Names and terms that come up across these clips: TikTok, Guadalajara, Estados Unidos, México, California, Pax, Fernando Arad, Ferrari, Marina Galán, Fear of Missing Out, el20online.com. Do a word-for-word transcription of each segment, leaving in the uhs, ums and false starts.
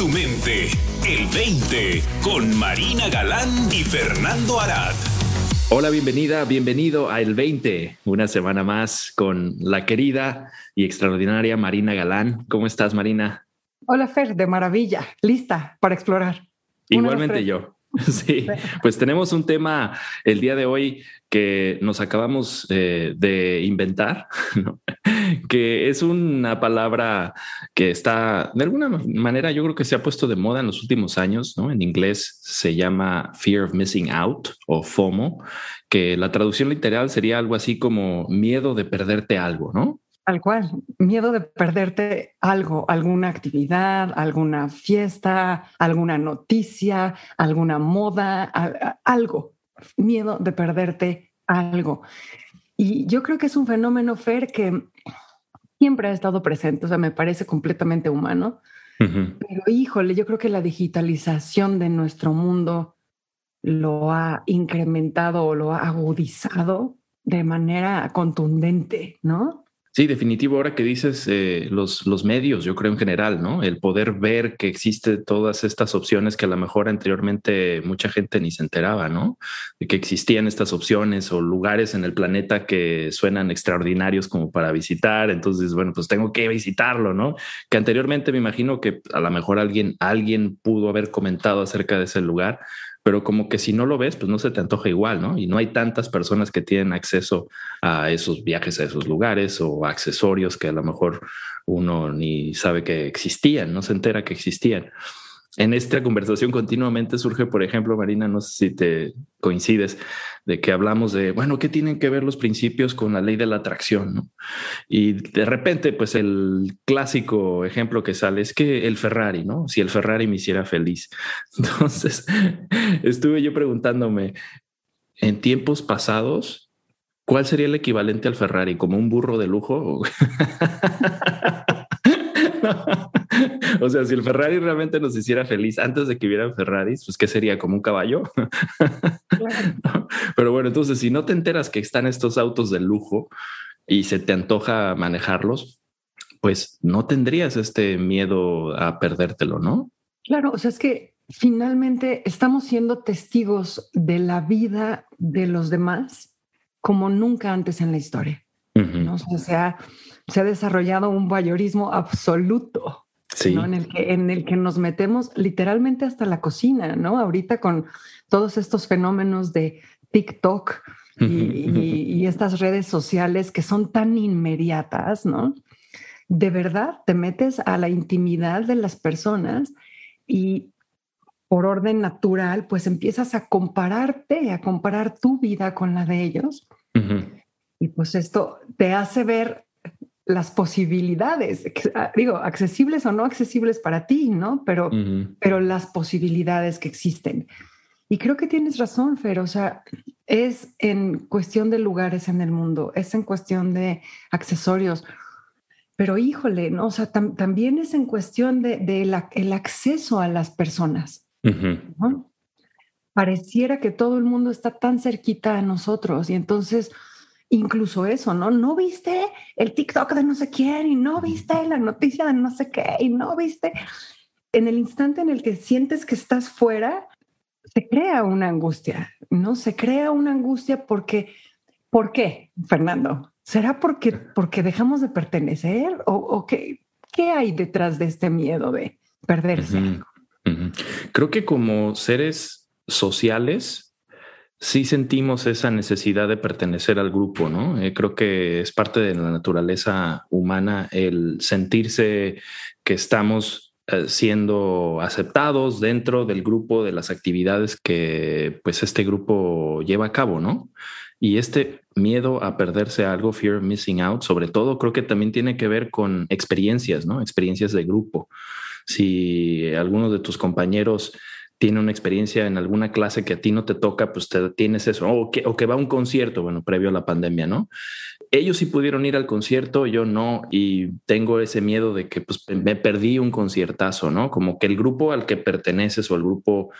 tu mente. El veinte con Marina Galán y Fernando Arad. Hola, bienvenida, bienvenido a El veinte. Una semana más con la querida y extraordinaria Marina Galán. ¿Cómo estás, Marina? Hola, Fer, de maravilla. Lista para explorar. Igualmente yo. Sí, pues tenemos un tema el día de hoy que nos acabamos eh, de inventar, ¿no? Que es una palabra que está, de alguna manera, yo creo que se ha puesto de moda en los últimos años, ¿no? En inglés se llama Fear of Missing Out o FOMO, que la traducción literal sería algo así como miedo de perderte algo, ¿no? Tal cual, miedo de perderte algo, alguna actividad, alguna fiesta, alguna noticia, alguna moda, algo. Miedo de perderte algo. Y yo creo que es un fenómeno, Fer, que siempre ha estado presente. O sea, me parece completamente humano. Uh-huh. Pero híjole, yo creo que la digitalización de nuestro mundo lo ha incrementado o lo ha agudizado de manera contundente, ¿no? Sí, definitivo. Ahora que dices eh, los, los medios, yo creo en general, ¿no? El poder ver que existen todas estas opciones que a lo mejor anteriormente mucha gente ni se enteraba, ¿no? De que existían estas opciones o lugares en el planeta que suenan extraordinarios como para visitar. Entonces, bueno, pues tengo que visitarlo, ¿no? Que anteriormente me imagino que a lo mejor alguien, alguien pudo haber comentado acerca de ese lugar, pero como que si no lo ves, pues no se te antoja igual, ¿no? Y no hay tantas personas que tienen acceso a esos viajes, a esos lugares o accesorios que a lo mejor uno ni sabe que existían, no se entera que existían. En esta conversación continuamente surge, por ejemplo, Marina, no sé si te coincides, de que hablamos de, bueno, ¿qué tienen que ver los principios con la ley de la atracción, ¿no? Y de repente, pues el clásico ejemplo que sale es que el Ferrari, ¿no? Si el Ferrari me hiciera feliz. Entonces, estuve yo preguntándome, en tiempos pasados, ¿cuál sería el equivalente al Ferrari? ¿Como un burro de lujo? No. O sea, si el Ferrari realmente nos hiciera feliz antes de que hubieran Ferraris, pues ¿qué sería? ¿Como un caballo? Claro. Pero bueno, entonces si no te enteras que están estos autos de lujo y se te antoja manejarlos, pues no tendrías este miedo a perdértelo, ¿no? Claro, o sea, es que finalmente estamos siendo testigos de la vida de los demás como nunca antes en la historia. Uh-huh. ¿No? O sea, se ha, se ha desarrollado un voyeurismo absoluto, sí, ¿no? En el que, en el que nos metemos literalmente hasta la cocina, ¿no? Ahorita con todos estos fenómenos de TikTok y, uh-huh. y, y estas redes sociales que son tan inmediatas, ¿no? De verdad te metes a la intimidad de las personas y por orden natural, pues empiezas a compararte, a comparar tu vida con la de ellos. Uh-huh. Y pues esto te hace ver las posibilidades, que, digo, accesibles o no accesibles para ti, ¿no? Pero, uh-huh. pero las posibilidades que existen. Y creo que tienes razón, Fer. O sea, es en cuestión de lugares en el mundo, es en cuestión de accesorios. Pero híjole, ¿no? O sea, tam- también es en cuestión de, de la, el acceso a las personas. Uh-huh. ¿No? Pareciera que todo el mundo está tan cerquita a nosotros y entonces incluso eso, ¿no? ¿No viste el TikTok de no sé quién y no viste la noticia de no sé qué y no viste? En el instante en el que sientes que estás fuera, se crea una angustia, ¿no? Se crea una angustia porque, ¿por qué, Fernando? ¿Será porque, porque dejamos de pertenecer o, o qué, qué hay detrás de este miedo de perderse algo? Uh-huh. Creo que como seres sociales sí sentimos esa necesidad de pertenecer al grupo, ¿no? Eh, creo que es parte de la naturaleza humana el sentirse que estamos eh, siendo aceptados dentro del grupo de las actividades que pues este grupo lleva a cabo, ¿no? Y este miedo a perderse algo, fear of missing out, sobre todo creo que también tiene que ver con experiencias, ¿no? Experiencias de grupo. Si algunos de tus compañeros tiene una experiencia en alguna clase que a ti no te toca, pues te tienes eso. O que, o que va a un concierto, bueno, previo a la pandemia, ¿no? Ellos sí pudieron ir al concierto, yo no. Y tengo ese miedo de que pues, me perdí un conciertazo, ¿no? Como que el grupo al que perteneces o el grupo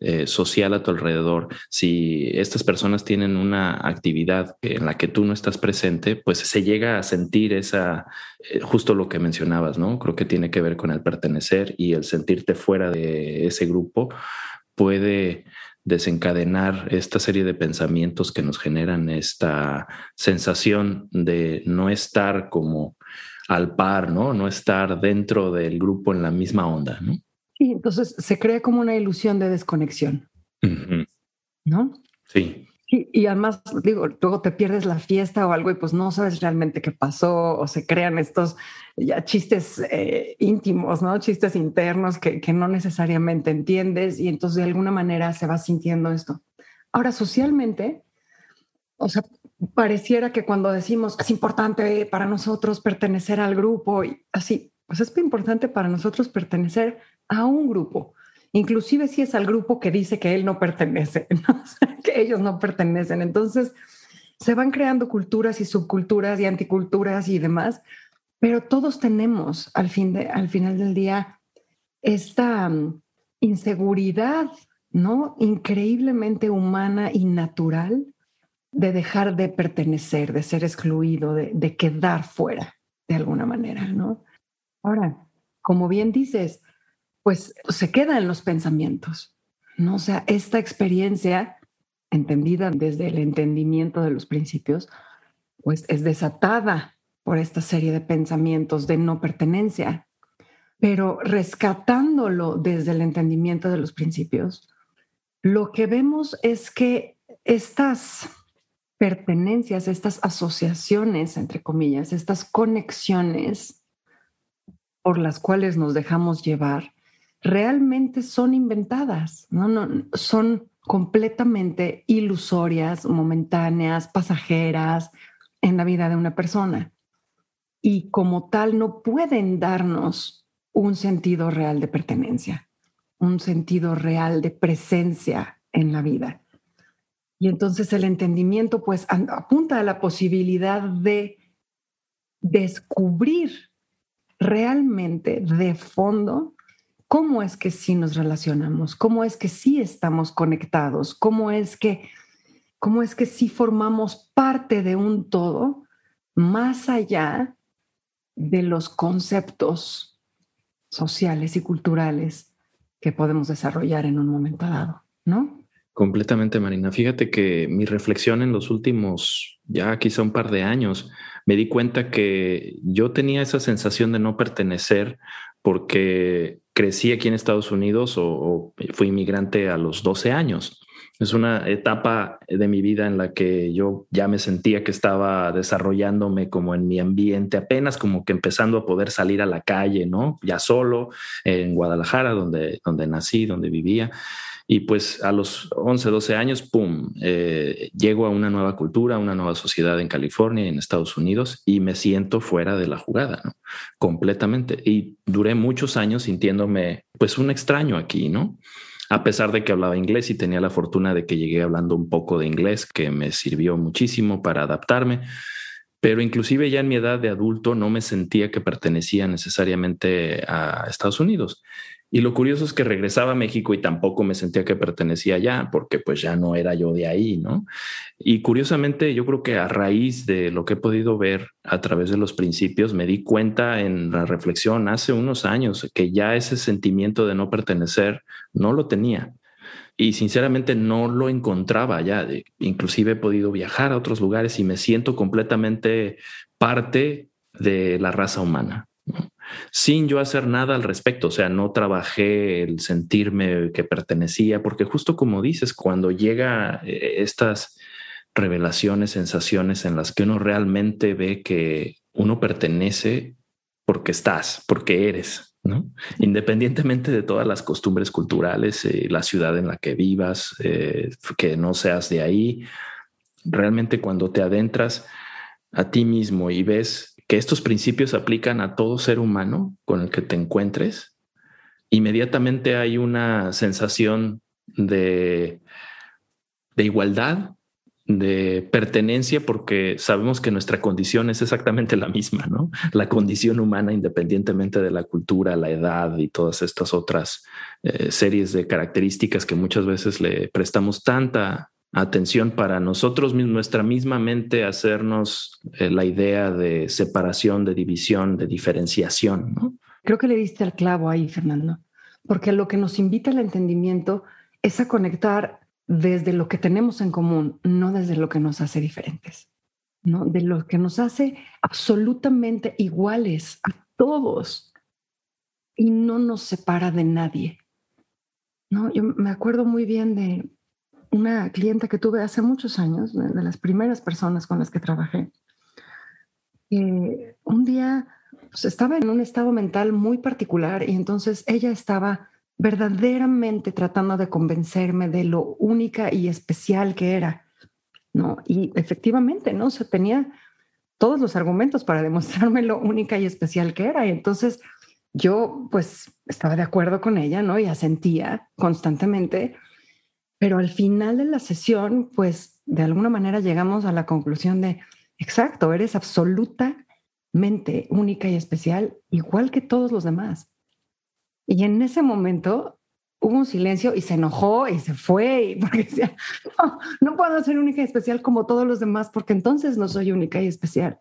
eh, social a tu alrededor, si estas personas tienen una actividad en la que tú no estás presente, pues se llega a sentir esa, eh, justo lo que mencionabas, ¿no? Creo que tiene que ver con el pertenecer y el sentirte fuera de ese grupo puede desencadenar esta serie de pensamientos que nos generan esta sensación de no estar como al par, ¿no? No estar dentro del grupo en la misma onda, ¿no? Sí, entonces se crea como una ilusión de desconexión, uh-huh. ¿no? Sí. Y, y además, digo, luego te pierdes la fiesta o algo y pues no sabes realmente qué pasó, o se crean estos ya chistes eh, íntimos, ¿no? Chistes internos que, que no necesariamente entiendes y entonces de alguna manera se va sintiendo esto. Ahora, socialmente, o sea, pareciera que cuando decimos es importante para nosotros pertenecer al grupo, y así, pues es importante para nosotros pertenecer a un grupo. Inclusive si es al grupo que dice que él no pertenece, ¿no? O sea, que ellos no pertenecen. Entonces se van creando culturas y subculturas y anticulturas y demás, pero todos tenemos al, fin de, al final del día esta um, inseguridad, ¿no? Increíblemente humana y natural de dejar de pertenecer, de ser excluido, de, de quedar fuera de alguna manera, ¿no? Ahora, como bien dices, pues se queda en los pensamientos, ¿no? O sea, esta experiencia entendida desde el entendimiento de los principios, pues es desatada por esta serie de pensamientos de no pertenencia, pero rescatándolo desde el entendimiento de los principios, lo que vemos es que estas pertenencias, estas asociaciones, entre comillas, estas conexiones por las cuales nos dejamos llevar, realmente son inventadas, ¿no? No, son completamente ilusorias, momentáneas, pasajeras en la vida de una persona. Y como tal no pueden darnos un sentido real de pertenencia, un sentido real de presencia en la vida. Y entonces el entendimiento pues apunta a la posibilidad de descubrir realmente de fondo cómo es que sí nos relacionamos, cómo es que sí estamos conectados, cómo es que, cómo es que sí formamos parte de un todo más allá de los conceptos sociales y culturales que podemos desarrollar en un momento dado, ¿no? Completamente, Marina. Fíjate que mi reflexión en los últimos, ya quizá un par de años, me di cuenta que yo tenía esa sensación de no pertenecer porque crecí aquí en Estados Unidos o, o fui inmigrante a los doce años. Es una etapa de mi vida en la que yo ya me sentía que estaba desarrollándome como en mi ambiente, apenas como que empezando a poder salir a la calle, ¿no? Ya solo en Guadalajara, donde, donde nací, donde vivía. Y pues a los once, doce años, pum, eh, llego a una nueva cultura, a una nueva sociedad en California y en Estados Unidos y me siento fuera de la jugada, ¿no? Completamente. Y duré muchos años sintiéndome pues un extraño aquí, ¿no? A pesar de que hablaba inglés y tenía la fortuna de que llegué hablando un poco de inglés, que me sirvió muchísimo para adaptarme. Pero inclusive ya en mi edad de adulto no me sentía que pertenecía necesariamente a Estados Unidos. Y lo curioso es que regresaba a México y tampoco me sentía que pertenecía allá porque pues ya no era yo de ahí, ¿no? Y curiosamente yo creo que a raíz de lo que he podido ver a través de los principios me di cuenta en la reflexión hace unos años que ya ese sentimiento de no pertenecer no lo tenía. Y sinceramente no lo encontraba ya. Inclusive he podido viajar a otros lugares y me siento completamente parte de la raza humana, ¿no? Sin yo hacer nada al respecto. O sea, no trabajé el sentirme que pertenecía, porque justo como dices, cuando llega estas revelaciones, sensaciones en las que uno realmente ve que uno pertenece porque estás, porque eres, ¿no? Independientemente de todas las costumbres culturales, eh, la ciudad en la que vivas, eh, que no seas de ahí, realmente cuando te adentras a ti mismo y ves que estos principios aplican a todo ser humano con el que te encuentres, inmediatamente hay una sensación de, de igualdad, de pertenencia, porque sabemos que nuestra condición es exactamente la misma, ¿no? La condición humana, independientemente de la cultura, la edad y todas estas otras eh, series de características que muchas veces le prestamos tanta atención para nosotros mismos, nuestra misma mente, hacernos eh, la idea de separación, de división, de diferenciación, ¿no? Creo que le diste al clavo ahí, Fernando, porque lo que nos invita al entendimiento es a conectar desde lo que tenemos en común, no desde lo que nos hace diferentes, ¿no? De lo que nos hace absolutamente iguales a todos y no nos separa de nadie, ¿no? Yo me acuerdo muy bien de una clienta que tuve hace muchos años, de las primeras personas con las que trabajé. Eh, un día pues, estaba en un estado mental muy particular y entonces ella estaba verdaderamente tratando de convencerme de lo única y especial que era, ¿no? Y efectivamente, ¿no? O sea, tenía todos los argumentos para demostrarme lo única y especial que era. Y entonces yo, pues, estaba de acuerdo con ella, ¿no? Y asentía constantemente. Pero al final de la sesión, pues, de alguna manera llegamos a la conclusión de, exacto, eres absolutamente única y especial, igual que todos los demás. Y en ese momento hubo un silencio y se enojó y se fue y porque decía, no, no puedo ser única y especial como todos los demás porque entonces no soy única y especial.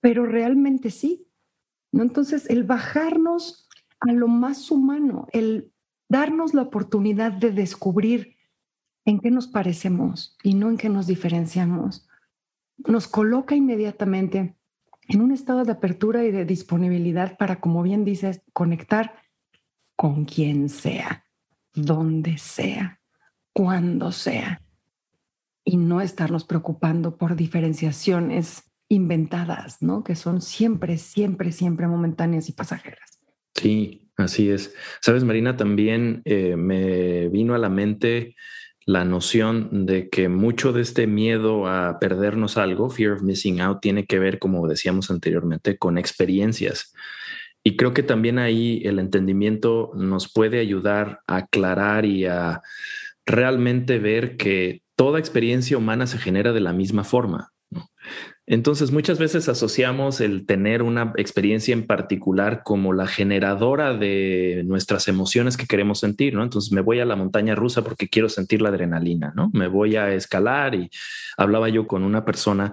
Pero realmente sí, ¿no? Entonces el bajarnos a lo más humano, el darnos la oportunidad de descubrir en qué nos parecemos y no en qué nos diferenciamos, nos coloca inmediatamente en un estado de apertura y de disponibilidad para, como bien dices, conectar con quien sea, donde sea, cuando sea, y no estarnos preocupando por diferenciaciones inventadas, ¿no? Que son siempre, siempre, siempre momentáneas y pasajeras. Sí, así es. Sabes, Marina, también eh, me vino a la mente la noción de que mucho de este miedo a perdernos algo, fear of missing out, tiene que ver, como decíamos anteriormente, con experiencias. Y creo que también ahí el entendimiento nos puede ayudar a aclarar y a realmente ver que toda experiencia humana se genera de la misma forma, ¿no? Entonces, muchas veces asociamos el tener una experiencia en particular como la generadora de nuestras emociones que queremos sentir, ¿no? Entonces, me voy a la montaña rusa porque quiero sentir la adrenalina, ¿no? Me voy a escalar y hablaba yo con una persona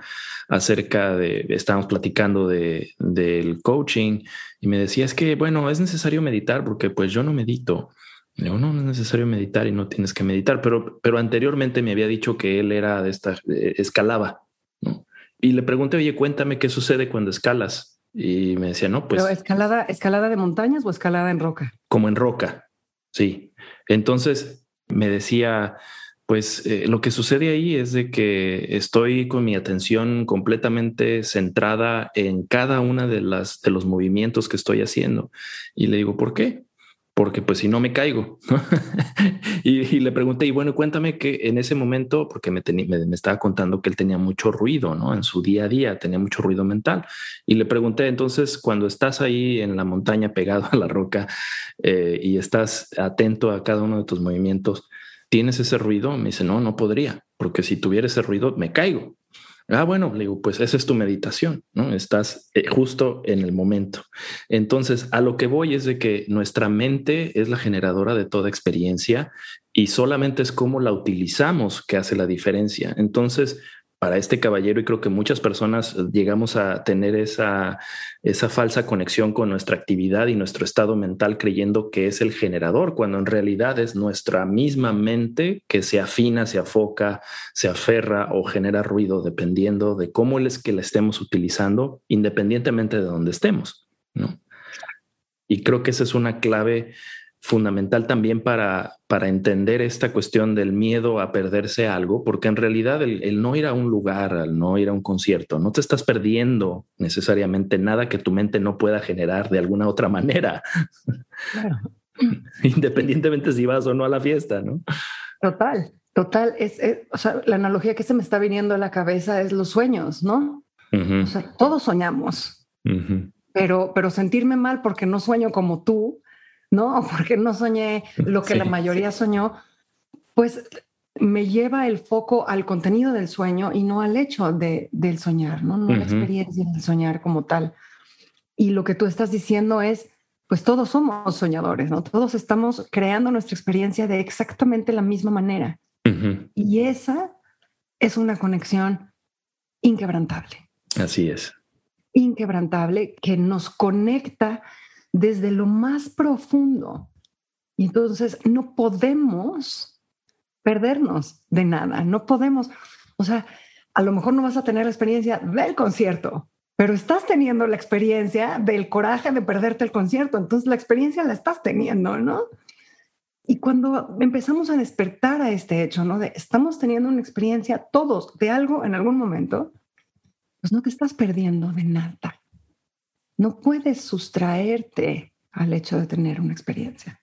acerca de, estábamos platicando de, del coaching y me decía, es que, bueno, es necesario meditar porque pues yo no medito. No, no es necesario meditar y no tienes que meditar, pero, pero anteriormente me había dicho que él era de esta, eh, escalaba, ¿no? Y le pregunté, oye, cuéntame qué sucede cuando escalas. Y me decía, no, pues... ¿Pero escalada, escalada de montañas o escalada en roca? Como en roca, sí. Entonces me decía, pues eh, lo que sucede ahí es de que estoy con mi atención completamente centrada en cada una de las de los movimientos que estoy haciendo. Y le digo, ¿por qué? Porque pues si no me caigo. y, y le pregunté, y bueno, cuéntame que en ese momento, porque me, tení, me, me estaba contando que él tenía mucho ruido, ¿no? En su día a día tenía mucho ruido mental. Y le pregunté, entonces, cuando estás ahí en la montaña pegado a la roca eh, y estás atento a cada uno de tus movimientos, ¿tienes ese ruido? Me dice, no, no podría, porque si tuviera ese ruido me caigo. Ah, bueno, le digo, pues esa es tu meditación, ¿no? Estás justo en el momento. Entonces, a lo que voy es de que nuestra mente es la generadora de toda experiencia y solamente es cómo la utilizamos que hace la diferencia. Entonces, para este caballero, y creo que muchas personas llegamos a tener esa, esa falsa conexión con nuestra actividad y nuestro estado mental creyendo que es el generador, cuando en realidad es nuestra misma mente que se afina, se afoca, se aferra o genera ruido dependiendo de cómo es que la estemos utilizando, independientemente de dónde estemos, ¿no? Y creo que esa es una clave fundamental también para, para entender esta cuestión del miedo a perderse algo, porque en realidad el, el no ir a un lugar, el no ir a un concierto, no te estás perdiendo necesariamente nada que tu mente no pueda generar de alguna otra manera. Claro. Independientemente si vas o no a la fiesta, ¿no? Total, total. Es, es, o sea, la analogía que se me está viniendo a la cabeza es los sueños, ¿no? Uh-huh. O sea, todos soñamos, uh-huh. pero, pero sentirme mal porque no sueño como tú ¿no? O porque no soñé lo que sí. la mayoría soñó, pues me lleva el foco al contenido del sueño y no al hecho de, del soñar, ¿no? No uh-huh. la experiencia del soñar como tal. Y lo que tú estás diciendo es, pues todos somos soñadores, ¿no? Todos estamos creando nuestra experiencia de exactamente la misma manera. Uh-huh. Y esa es una conexión inquebrantable. Así es. Inquebrantable, que nos conecta desde lo más profundo. Y entonces no podemos perdernos de nada. No podemos, o sea, a lo mejor no vas a tener la experiencia del concierto, pero estás teniendo la experiencia del coraje de perderte el concierto. Entonces la experiencia la estás teniendo, ¿no? Y cuando empezamos a despertar a este hecho, ¿no? De estamos teniendo una experiencia todos de algo en algún momento, pues no te estás perdiendo de nada. No puedes sustraerte al hecho de tener una experiencia,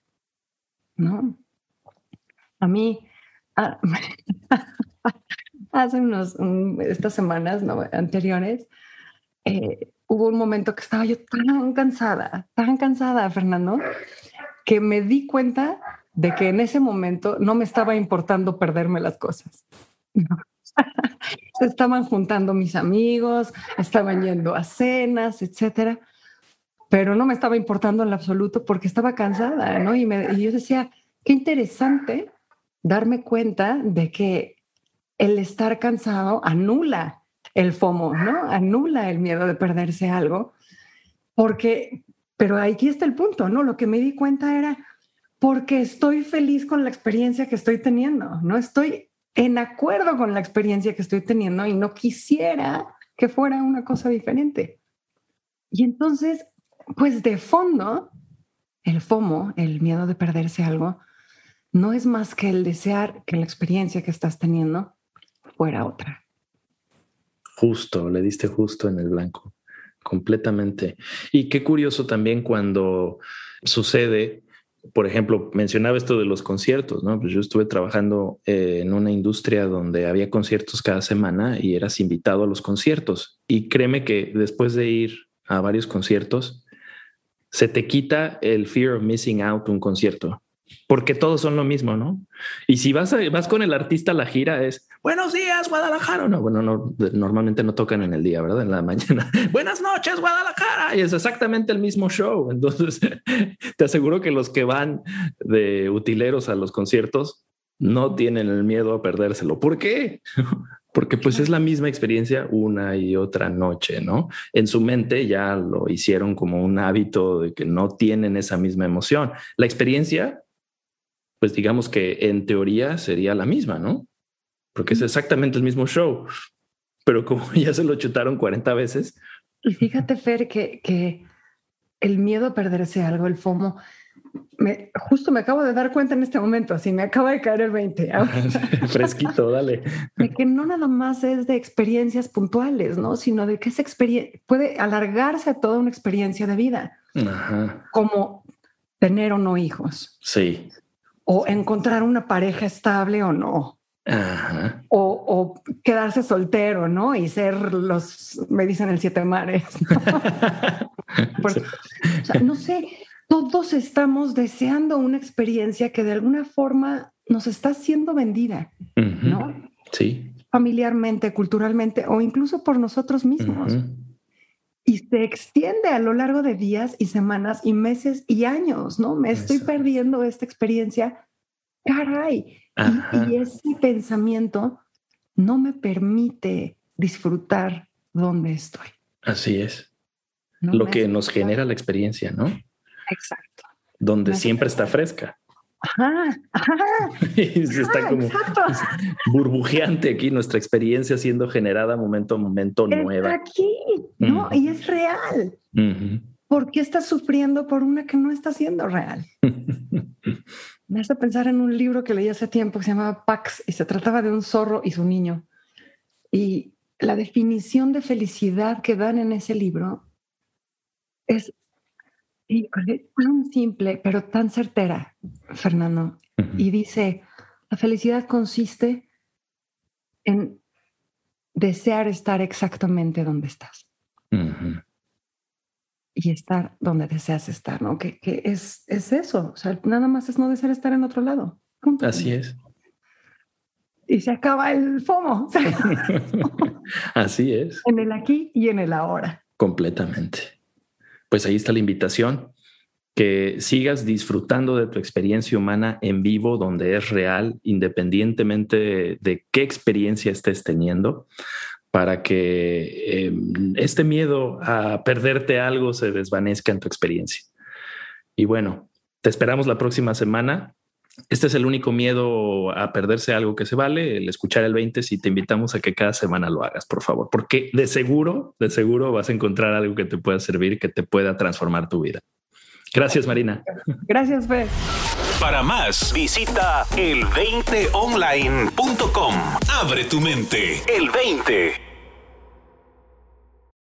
¿no? A mí... A, hace unos... Un, estas semanas no, anteriores... Eh, hubo un momento que estaba yo tan cansada, tan cansada, Fernando, que me di cuenta de que en ese momento no me estaba importando perderme las cosas. No. Se estaban juntando mis amigos, estaban yendo a cenas, etcétera, pero no me estaba importando en lo absoluto porque estaba cansada, ¿no? Y, me, y yo decía, qué interesante darme cuenta de que el estar cansado anula el FOMO, ¿no? Anula el miedo de perderse algo, porque, pero aquí está el punto, ¿no? Lo que me di cuenta era porque estoy feliz con la experiencia que estoy teniendo, ¿no? Estoy en acuerdo con la experiencia que estoy teniendo y no quisiera que fuera una cosa diferente. Y entonces, pues de fondo, el FOMO, el miedo de perderse algo, no es más que el desear que la experiencia que estás teniendo fuera otra. Justo, le diste justo en el blanco, completamente. Y qué curioso también cuando sucede, por ejemplo, mencionaba esto de los conciertos, ¿no? Pues yo estuve trabajando eh, en una industria donde había conciertos cada semana y eras invitado a los conciertos. Y créeme que después de ir a varios conciertos, se te quita el fear of missing out un concierto. Porque todos son lo mismo, ¿no? Y si vas, a, vas con el artista a la gira es buenos días, Guadalajara. No, bueno, no, normalmente no tocan en el día, ¿verdad? En la mañana. Buenas noches, Guadalajara. Y es exactamente el mismo show. Entonces, te aseguro que los que van de utileros a los conciertos no tienen el miedo a perdérselo. ¿Por qué? Porque pues es la misma experiencia una y otra noche, ¿no? En su mente ya lo hicieron como un hábito de que no tienen esa misma emoción. La experiencia... pues digamos que en teoría sería la misma, ¿no? Porque es exactamente el mismo show, pero como ya se lo chutaron cuarenta veces. Y fíjate, Fer, que, que el miedo a perderse algo, el FOMO, me, justo me acabo de dar cuenta en este momento, así me acaba de caer el veinte. Fresquito, dale. De que no nada más es de experiencias puntuales, ¿no? Sino de que esa experiencia puede alargarse a toda una experiencia de vida. Ajá. Como tener o no hijos. Sí. O encontrar una pareja estable o no. Ajá. O, o quedarse soltero, ¿no? Y ser los, me dicen el siete mares. ¿No? Porque, o sea, no sé, todos estamos deseando una experiencia que de alguna forma nos está siendo vendida, uh-huh. ¿no? Sí. Familiarmente, culturalmente o incluso por nosotros mismos. Uh-huh. Y se extiende a lo largo de días y semanas y meses y años, ¿no? Me estoy Eso. perdiendo esta experiencia. ¡Caray! Y, y ese pensamiento no me permite disfrutar donde estoy. Así es. No lo que nos disfrutar. Genera la experiencia, ¿no? Exacto. Donde me siempre está fresca. Ajá, ajá. Y se está ajá, como exacto. burbujeante aquí nuestra experiencia siendo generada momento a momento está nueva. Aquí, ¿no? Uh-huh. Y es real. Uh-huh. ¿Por qué estás sufriendo por una que no está siendo real? Me hace pensar en un libro que leí hace tiempo que se llamaba Pax y se trataba de un zorro y su niño. Y la definición de felicidad que dan en ese libro es... Híjole, tan simple, pero tan certera, Fernando. Uh-huh. Y dice, la felicidad consiste en desear estar exactamente donde estás. Uh-huh. y estar donde deseas estar, ¿no? Que, que es, es eso. O sea, nada más es no desear estar en otro lado. Punto. Así es. Y se acaba el FOMO. Se acaba el FOMO. Así es. En el aquí y en el ahora. Completamente. Pues ahí está la invitación. Que sigas disfrutando de tu experiencia humana en vivo, donde es real, independientemente de qué experiencia estés teniendo, para que eh, este miedo a perderte algo se desvanezca en tu experiencia. Y bueno, te esperamos la próxima semana. Este es el único miedo a perderse algo que se vale, el escuchar el veinte, si te invitamos a que cada semana lo hagas, por favor, porque de seguro, de seguro vas a encontrar algo que te pueda servir, que te pueda transformar tu vida. Gracias, Marina. Gracias, Fer. Para más, visita el veinte online punto com. Abre tu mente. El veinte.